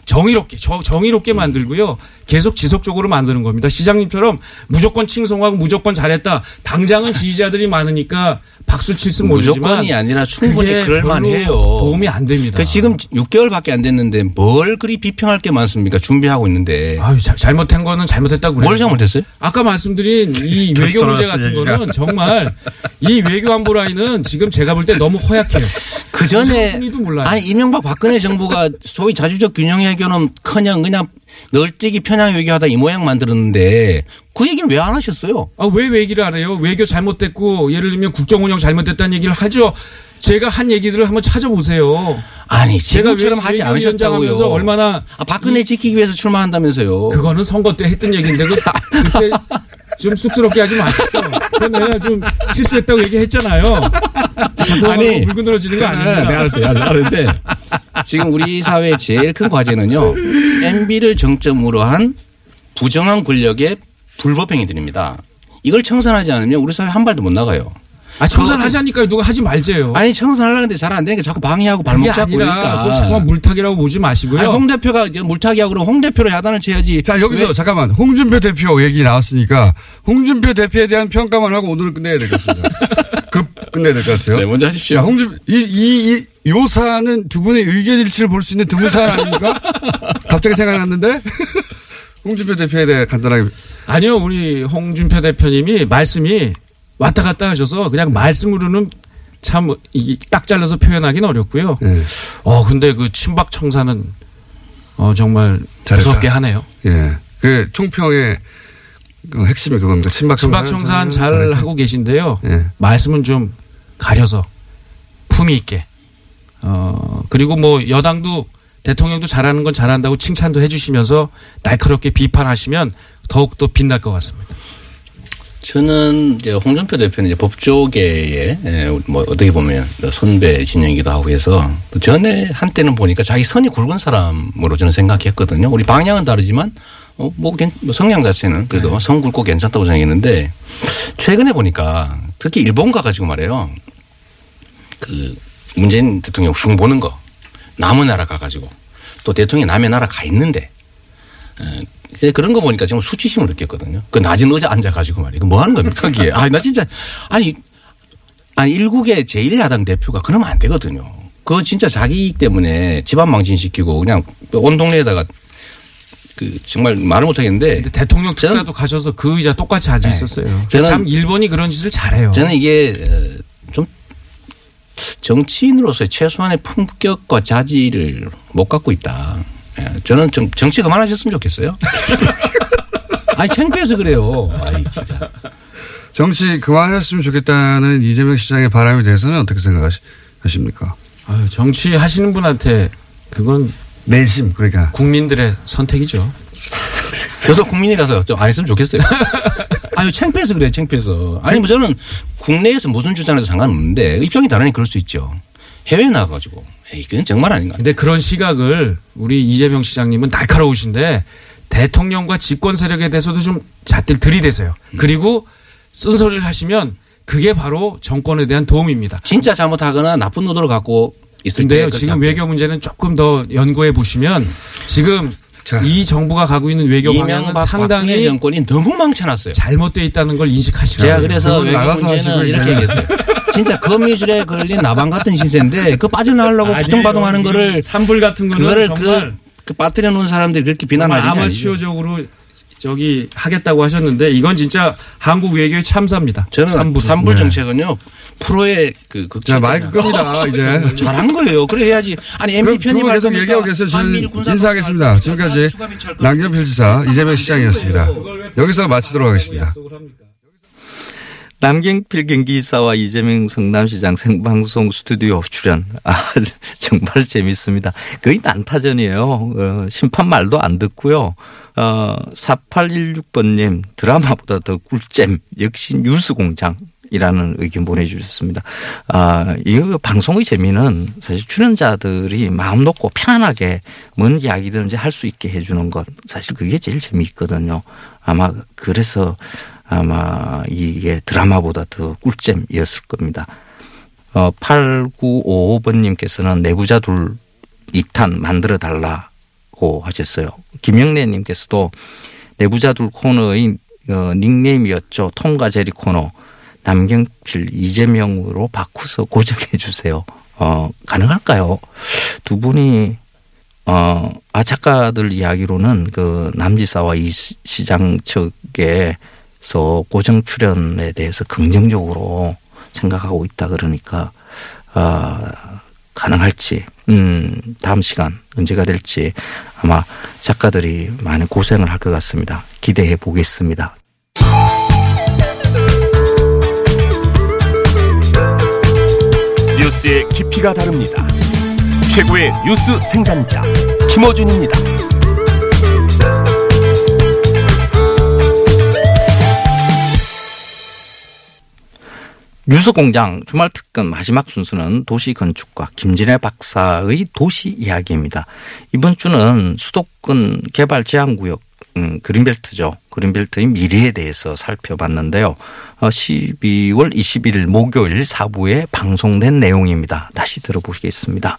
정의롭게 정의롭게 만들고요. 계속 지속적으로 만드는 겁니다. 시장님처럼 무조건 칭송하고 무조건 잘했다. 당장은 지지자들이 많으니까 박수 칠 수는 모르지만 무조건이 아니라 충분히 그럴만해요. 도움이 안 됩니다. 그 지금 6개월밖에 안 됐는데 뭘 그리 비평할 게 많습니까? 준비하고 있는데. 아유, 잘못한 거는 잘못했다고 그래요. 뭘 잘못했어요? 아까 말씀드린 이 외교 문제 같은 거는 정말 이 외교 안보 라인은 지금 제가 볼 때 너무 허약해요. 그 전에 아니 이명박 박근혜 정부가 소위 자주적 균형 외교는 커녕 그냥 널뛰기 편향 외교하다 이 모양 만들었는데 그 얘기는 왜 안 하셨어요? 아, 왜 얘기를 안 해요? 외교 잘못됐고 예를 들면 국정 운영 잘못됐다는 얘기를 하죠. 제가 한 얘기들을 한번 찾아보세요. 아니 지금처럼 하지 않으셨다고요. 얼마나 박근혜 지키기 위해서 출마한다면서요. 그거는 선거 때 했던 얘기인데 그때 좀 쑥스럽게 하지 마십시오. 내가 좀 실수했다고 얘기했잖아요. 아니 물고 늘어지는 거 아닙니다. 네, 알았어요. 알았는데 지금 우리 사회의 제일 큰 과제는요. MB를 정점으로 한 부정한 권력의 불법 행위들입니다. 이걸 청산하지 않으면 우리 사회 한 발도 못 나가요. 아, 청산하자니까요. 누가 하지 말재요. 아니, 청산하려는데 잘 안 되니까 자꾸 방해하고 발목 잡고 그러니까. 잠깐 물타기라고 보지 마시고요. 아니, 홍 대표가 이제 물타기하고 그러면 홍 대표로 야단을 쳐야지. 자, 여기서 왜? 잠깐만. 홍준표 대표 얘기 나왔으니까 홍준표 대표에 대한 평가만 하고 오늘은 끝내야 되겠습니다. 끝내야 될 것 같아요. 네, 먼저 하십시오. 자, 홍준표, 요 사안은 두 분의 의견 일치를 볼 수 있는 드문 사안 아닙니까? 갑자기 생각났는데. 홍준표 대표에 대해 간단하게. 아니요, 우리 홍준표 대표님이 말씀이 왔다 갔다 하셔서 그냥 말씀으로는 참 딱 잘라서 표현하기는 어렵고요. 네. 근데 그 친박 청산은 정말 잘했다. 무섭게 하네요. 예, 그 총평의 그 핵심이 그겁니다. 친박 청산 잘 하고 계신데요. 예. 말씀은 좀 가려서 품위 있게. 그리고 뭐 여당도 대통령도 잘하는 건 잘한다고 칭찬도 해주시면서 날카롭게 비판하시면 더욱 더 빛날 것 같습니다. 저는 이제 홍준표 대표는 이제 법조계의 뭐 어떻게 보면 선배 진영이기도 하고 해서 전에 한때는 보니까 자기 선이 굵은 사람으로 저는 생각했거든요. 우리 방향은 다르지만 뭐 성향 자체는 그래도 선 굵고 괜찮다고 생각했는데 최근에 보니까 특히 일본 가가지고 말이에요. 그 문재인 대통령 흉 보는 거 남의 나라 가가지고 또 대통령이 남의 나라 가 있는데. 그런 거 보니까 지금 수치심을 느꼈거든요. 그 낮은 의자 앉아가지고 말이에요. 뭐 하는 겁니까, 거기에. 아니, 나 진짜, 아니, 일국의 제1야당 대표가 그러면 안 되거든요. 그거 진짜 자기 이익 때문에 집안 망신시키고 그냥 온 동네에다가 그 정말 말을 못하겠는데. 근데 대통령 특사도 가셔서 그 의자 똑같이 앉아 있었어요. 참 일본이 그런 짓을 잘해요. 저는 이게 좀 정치인으로서의 최소한의 품격과 자질을 못 갖고 있다. 저는 정치 그만하셨으면 좋겠어요. 아니 창피해서 그래요. 아니 진짜. 정치 그만하셨으면 좋겠다는 이재명 시장의 바람에 대해서는 어떻게 생각하십니까? 아유, 정치 하시는 분한테 그건 내심, 그러니까 국민들의 선택이죠. 저도 국민이라서 좀 안 했으면 좋겠어요. 아유, 창피해서 그래요, 창피해서. 아니, 뭐 저는 국내에서 무슨 주장해도 상관없는데 입장이 다르니 그럴 수 있죠. 해외에 나가가지고 에이, 그건 정말 아닌가. 근데 그런 시각을 우리 이재명 시장님은 날카로우신데 대통령과 집권 세력에 대해서도 좀 잣들 들이대세요. 그리고 쓴소리를 하시면 그게 바로 정권에 대한 도움입니다. 진짜 잘못하거나 나쁜 의도를 갖고 있을 때. 근데 지금 외교 문제는 조금 더 연구해 보시면 지금 자, 이 정부가 가고 있는 외교 방향은 상당히 정권이 너무 망쳐놨어요. 잘못되어 있다는 걸 인식하시라고. 제가 그래서 외교 문제는 이렇게 얘기했어요. 진짜 거미줄에 걸린 나방 같은 신세인데 그 빠져나가려고 바둥바둥하는 거를 산불 같은 거는 그거를 정말 그 빠뜨려 놓은 사람들이 그렇게 비난하는 게 아니죠. 아마추어적으로 저기 하겠다고 하셨는데 이건 진짜 한국 외교의 참사입니다. 저는 산불 정책은요. 프로의 그 극장. 마이크 끕니다. 이제. 잘한 거예요. 그래 해야지. 아니 MB 편이 계속 얘기하고 계세요. 저는 인사하겠습니다. 지금까지 남경필 지사 이재명 시장이었습니다. 여기서 마치도록 하겠습니다. 남경필 경기지사와 이재명 성남시장 생방송 스튜디오 출연. 아, 정말 재밌습니다. 거의 난타전이에요. 심판 말도 안 듣고요. 4816번님 드라마보다 더 꿀잼 역시 뉴스공장이라는 의견 보내주셨습니다. 이거 방송의 재미는 사실 출연자들이 마음 놓고 편안하게 뭔 이야기든지 할 수 있게 해주는 것 사실 그게 제일 재미있거든요. 아마 그래서 아마 이게 드라마보다 더 꿀잼이었을 겁니다. 8955번님께서는 내부자 둘 이탄 만들어달라 하셨어요. 김영래님께서도 내부자 둘 코너의 닉네임이었죠. 톰과 제리 코너 남경필 이재명으로 바꾸서 고정해 주세요. 가능할까요? 두 분이 작가들 이야기로는 그 남지사와 이 시장 측에서 고정 출연에 대해서 긍정적으로 생각하고 있다 그러니까 가능할지 다음 시간 언제가 될지 아마 작가들이 많은 고생을 할 것 같습니다. 기대해 보겠습니다. 뉴스의 깊이가 다릅니다. 최고의 뉴스 생산자 김어준입니다. 뉴스공장 주말특근 마지막 순서는 도시건축과 김진애 박사의 도시 이야기입니다. 이번 주는 수도권 개발 제한구역 그린벨트죠. 그린벨트의 미래에 대해서 살펴봤는데요. 12월 21일 목요일 4부에 방송된 내용입니다. 다시 들어보시겠습니다.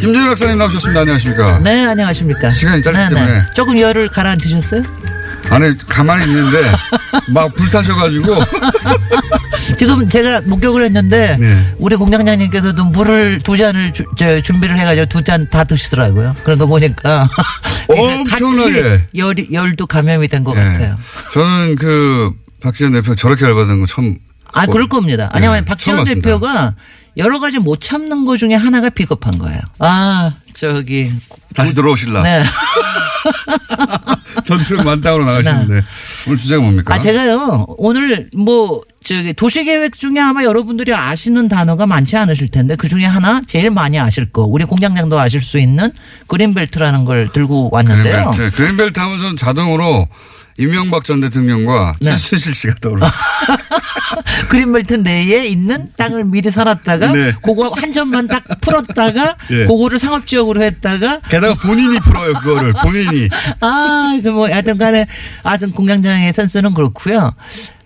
김진애 박사님 나오셨습니다. 안녕하십니까? 네, 안녕하십니까? 시간이 짧기 때문에 조금 열을 가라앉히셨어요? 아니, 가만히 있는데 막 불타셔가지고 지금 제가 목격을 했는데 네. 우리 공장장님께서도 물을 두 잔을 준비를 해가지고 두 잔 다 드시더라고요. 그런 거 보니까 엄청나게 열도 감염이 된 것 네. 같아요. 저는 그 박지원 대표 저렇게 열받은 거 처음. 아, 그럴 겁니다. 네. 아니면 박지원 대표가 여러 가지 못 참는 것 중에 하나가 비겁한 거예요. 다시 들어오실라. 네. 전투를 만땅으로 나가시는데. 오늘 주제가 뭡니까? 제가요. 오늘 도시계획 중에 아마 여러분들이 아시는 단어가 많지 않으실 텐데 그중에 하나 제일 많이 아실 거. 우리 공장장도 아실 수 있는 그린벨트라는 걸 들고 왔는데요. 그린벨트 하면 저는 자동으로 이명박 전 대통령과 최순실 씨가 떠오릅니다. 그린벨트 내에 있는 땅을 미리 사놨다가 네. 그거 한 점만 딱 풀었다가 네. 그거를 상업지역으로 했다가 게다가 본인이 풀어요. 그거를 본인이. 하여튼 공장장의 센스는 그렇고요.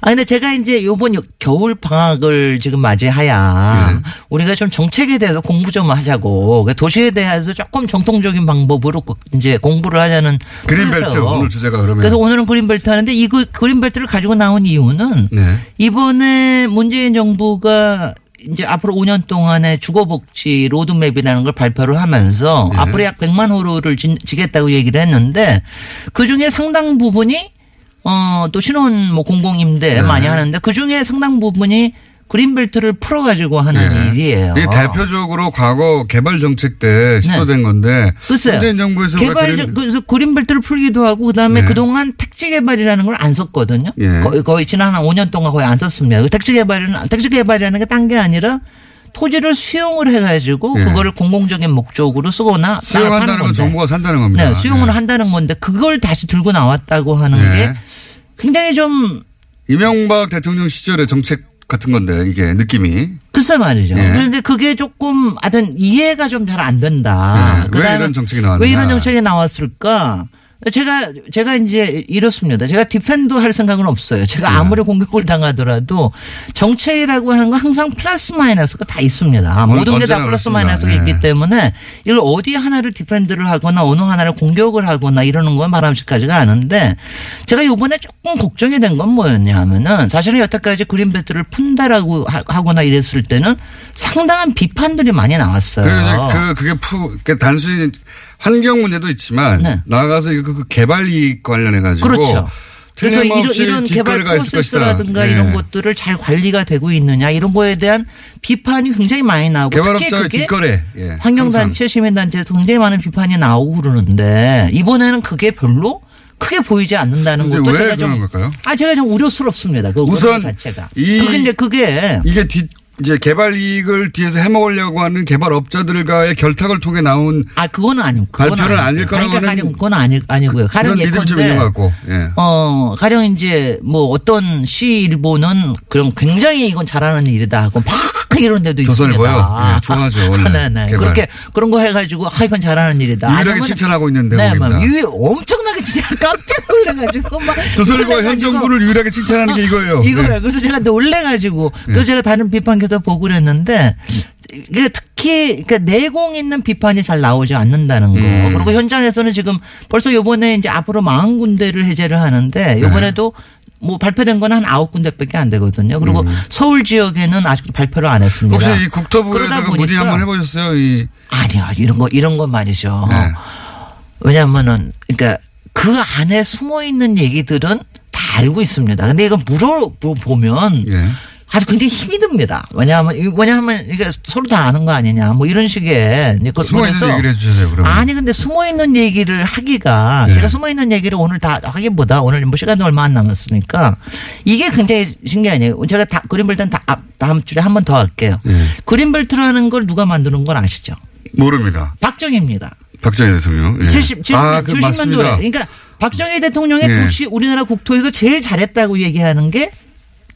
근데 제가 이제 요번 겨울 방학을 지금 맞이하야 네. 우리가 좀 정책에 대해서 공부 좀 하자고 도시에 대해서 조금 정통적인 방법으로 이제 공부를 하자는 그린벨트 뜻에서. 오늘 주제가 그러면 그래서 오늘은 그린벨트 하는데 이 그린벨트를 가지고 나온 이유는 네. 이번에 문재인 정부가 이제 앞으로 5년 동안의 주거복지 로드맵이라는 걸 발표를 하면서 네. 앞으로 약 100만 호를 지겠다고 얘기를 했는데 그중에 상당 부분이 또 신혼 뭐 공공임대 네. 많이 하는데 그중에 상당 부분이 그린벨트를 풀어가지고 하는 네. 일이에요. 이게 대표적으로 과거 개발 정책 때 시도된 네. 건데. 글쎄요. 문재인 정부에서 개발 그래서 그린벨트를 풀기도 하고 그다음에 네. 그동안 택지 개발이라는 걸 안 썼거든요. 네. 거의 지난 한 5년 동안 거의 안 썼습니다. 택지 개발이라는 게 딴 게 아니라 토지를 수용을 해가지고 네. 그거를 공공적인 목적으로 쓰거나 수용한다는 건 정부가 산다는 겁니다. 네, 수용을 네. 한다는 건데 그걸 다시 들고 나왔다고 하는 네. 게 굉장히 좀 이명박 대통령 시절의 정책 같은 건데 이게 느낌이 글쎄 말이죠. 네. 그런데 그게 조금 하여튼 이해가 좀 잘 안 된다. 네. 왜 이런 정책이 나왔나? 왜 이런 정책이 나왔을까? 제가 이제 이렇습니다. 제가 디펜드 할 생각은 없어요. 제가 아무리 공격을 당하더라도 정책이라고 하는 건 항상 플러스 마이너스가 다 있습니다. 모든 게 다 플러스 마이너스가 네. 있기 때문에 이걸 어디 하나를 디펜드를 하거나 어느 하나를 공격을 하거나 이러는 건 바람직하지가 않은데 제가 이번에 조금 걱정이 된 건 뭐였냐 하면은 사실은 여태까지 그린벨트를 푼다라고 하거나 이랬을 때는 상당한 비판들이 많이 나왔어요. 그게 단순히 환경 문제도 있지만 네. 나가서 그 개발 이익 관련해 가지고 그렇죠. 그래서 이런 개발 프로세스라든가 네. 이런 것들을 잘 관리가 되고 있느냐 이런 거에 대한 비판이 굉장히 많이 나오고 개발업자의 특히 그게 예. 환경단체 시민단체에서 굉장히 많은 비판이 나오고 그러는데 이번에는 그게 별로 크게 보이지 않는다는 것도 제가 좀 제가 좀 우려스럽습니다. 그 우선 자체가. 이게 개발 이익을 뒤에서 해먹으려고 하는 개발업자들과의 결탁을 통해 나온 그건 아니고 발표는 아닐 거라고 하는 건 아니고요. 가령 예컨대 예. 가령 이제 뭐 어떤 시일보는 그럼 굉장히 이건 잘하는 일이다 하고 막 이런 데도 있습니다. 조선일보요. 예, 좋아하죠. 네네. 그렇게 그런 거 해가지고 이건 잘하는 일이다. 유일하게 칭찬하고 있는데. 네, 막 엄청나게 진짜 깜짝 놀래가지고 막. 조선일보가 현 정부를 유일하게 칭찬하는 게 이거예요. 이거예요. 네. 그래서 제가 놀래가지고 그래서 제가 다른 비판 보고 그랬는데 특히 내공 있는 비판이 잘 나오지 않는다는 거. 그리고 현장에서는 지금 벌써 이번에 이제 앞으로 40군데를 해제를 하는데 이번에도 뭐 발표된 건 한 9군데밖에 안 되거든요. 그리고 서울 지역에는 아직도 발표를 안 했습니다. 혹시 이 국토부에다가 문의 한번 해보셨어요? 아니요, 이런 것만이죠. 네. 왜냐하면은 그러니까 그 안에 숨어 있는 얘기들은 다 알고 있습니다. 근데 이거 물어보면. 네. 아주 굉장히 힘이 듭니다. 왜냐하면 이게 서로 다 아는 거 아니냐 뭐 이런 식의 숨어있는 얘기를 해주세요. 그러면 아니 근데 숨어있는 얘기를 하기가 네. 제가 숨어있는 얘기를 오늘 다 하기보다 오늘 뭐 시간도 얼마 안 남았으니까 이게 굉장히 신기하네요. 제가 그린벨트는 다음 주에 한 번 더 할게요. 네. 그린벨트라는 걸 누가 만드는 건 아시죠? 모릅니다. 박정희입니다. 박정희 대통령. 예. 70년도에 그러니까 박정희 대통령의 예. 우리나라 국토에서 제일 잘했다고 얘기하는 게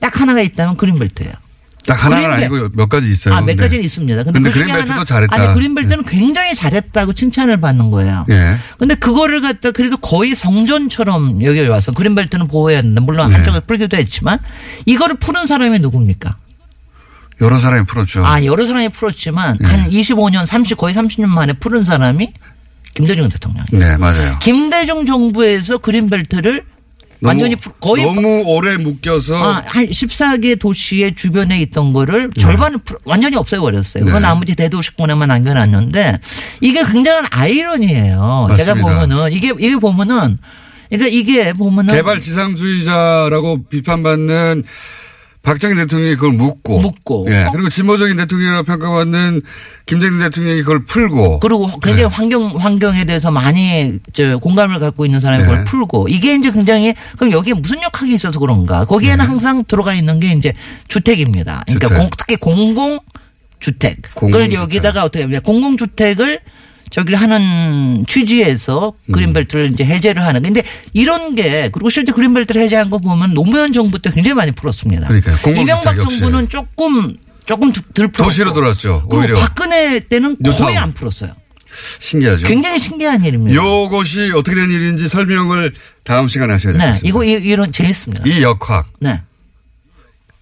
딱 하나가 있다면 그린벨트예요. 딱 하나는 아니고 몇 가지 있어요. 몇 가지는 있습니다. 근데 그린벨트도 잘했다. 아니 그린벨트는 네. 굉장히 잘했다고 칭찬을 받는 거예요. 예. 근데 그거를 갖다 그래서 거의 성전처럼 여기 와서 그린벨트는 보호해야 한다. 물론 네. 한쪽을 풀기도 했지만 이거를 푸는 사람이 누굽니까? 여러 사람이 풀었죠. 여러 사람이 풀었지만 예. 한 25년, 거의 30년 만에 푸는 사람이 김대중 대통령이에요. 네, 맞아요. 김대중 정부에서 그린벨트를 완전히 거의 너무 오래 묶여서 한 14개 도시의 주변에 있던 거를 절반을 완전히 없애버렸어요. 네. 그건 나머지 대도시권에만 남겨놨는데 이게 굉장한 아이러니예요. 맞습니다. 제가 보면은 이게 보면은 그러니까 이게 보면은 개발지상주의자라고 비판받는 박정희 대통령이 그걸 묶고. 예. 그리고 진보적인 대통령이라고 평가받는 김대중 대통령이 그걸 풀고. 그리고 굉장히 네. 환경에 대해서 많이 공감을 갖고 있는 사람이 네. 그걸 풀고. 이게 이제 굉장히 그럼 여기에 무슨 역학이 있어서 그런가. 거기에는 네. 항상 들어가 있는 게 이제 주택입니다. 그러니까 특히 공공주택. 그걸 여기다가 어떻게 하면 공공주택을 저기를 하는 취지에서 그린벨트를 이제 해제를 하는. 근데 이런 게 그리고 실제 그린벨트를 해제한 거 보면 노무현 정부 때 굉장히 많이 풀었습니다. 그러니까 이명박 정부는 조금 덜 풀었고. 도시로 돌았죠. 오히려. 박근혜 때는 거의 안 풀었어요. 신기하죠. 굉장히 신기한 일입니다. 이것이 어떻게 된 일인지 설명을 다음 시간에 하셔야 되겠습니다. 네. 이런 재밌습니다. 이 역학. 네.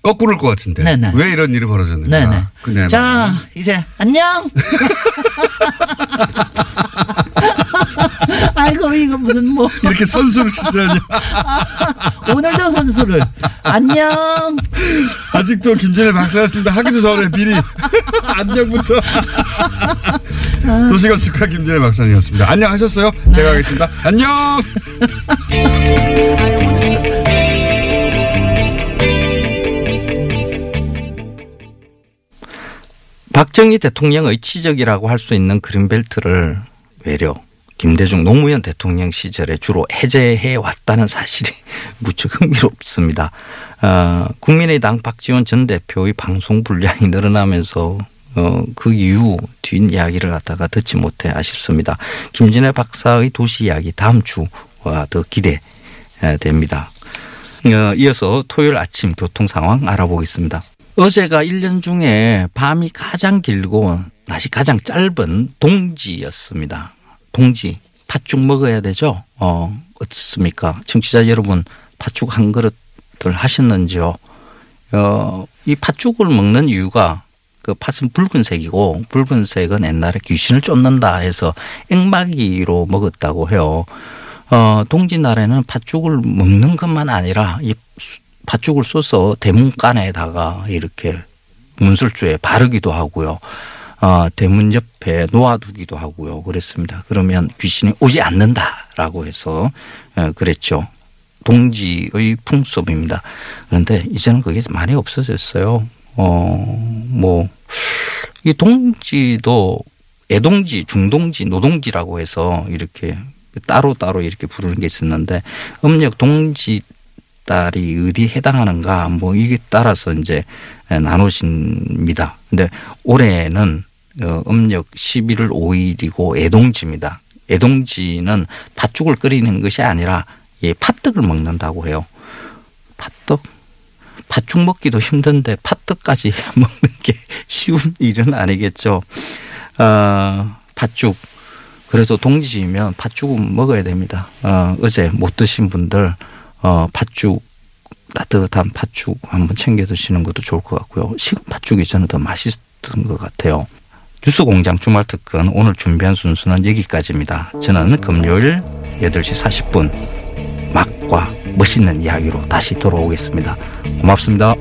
거꾸로일 것 같은데. 네네. 왜 이런 일이 벌어졌는가. 네네. 근데 자, 이제 안녕. 아이고 이거 무슨 뭐. 이렇게 선수를 시작하냐. 오늘도 선수를. 안녕. 아직도 김진애 박사였습니다. 하기도 전에 미리. 안녕부터. 도시건축가 김진애 박사님이었습니다. 안녕하셨어요? 제가 하겠습니다. 안녕. 박정희 대통령의 치적이라고 할 수 있는 그린벨트를 외려 김대중 노무현 대통령 시절에 주로 해제해 왔다는 사실이 무척 흥미롭습니다. 국민의당 박지원 전 대표의 방송 분량이 늘어나면서 그 이후 뒷이야기를 갖다가 듣지 못해 아쉽습니다. 김진애 박사의 도시 이야기 다음 주와 더 기대됩니다. 이어서 토요일 아침 교통 상황 알아보겠습니다. 어제가 1년 중에 밤이 가장 길고 낮이 가장 짧은 동지였습니다. 동지, 팥죽 먹어야 되죠? 어떻습니까? 청취자 여러분, 팥죽 한 그릇들 하셨는지요? 이 팥죽을 먹는 이유가 그 팥은 붉은색이고 붉은색은 옛날에 귀신을 쫓는다 해서 액막이로 먹었다고 해요. 동지날에는 팥죽을 먹는 것만 아니라 이 팥죽을 쏘서 대문간에다가 이렇게 문설주에 바르기도 하고요. 대문 옆에 놓아두기도 하고요. 그랬습니다. 그러면 귀신이 오지 않는다라고 해서 그랬죠. 동지의 풍습입니다. 그런데 이제는 그게 많이 없어졌어요. 이 동지도 애동지, 중동지, 노동지라고 해서 이렇게 따로따로 이렇게 부르는 게 있었는데 음력 동지 딸이 어디에 해당하는가 이게 따라서 이제 나눠집니다. 근데 올해는 음력 11월 5일이고 애동지입니다. 애동지는 팥죽을 끓이는 것이 아니라 팥떡을 먹는다고 해요. 팥떡? 팥죽 먹기도 힘든데 팥떡까지 먹는 게 쉬운 일은 아니겠죠. 팥죽. 그래서 동지이면 팥죽은 먹어야 됩니다. 어제 못 드신 분들 팥죽, 따뜻한 팥죽 한번 챙겨 드시는 것도 좋을 것 같고요. 식은 팥죽이 저는 더 맛있던 것 같아요. 뉴스공장 주말특근 오늘 준비한 순서는 여기까지입니다. 저는 금요일 8시 40분 맛과 멋있는 이야기로 다시 돌아오겠습니다. 고맙습니다.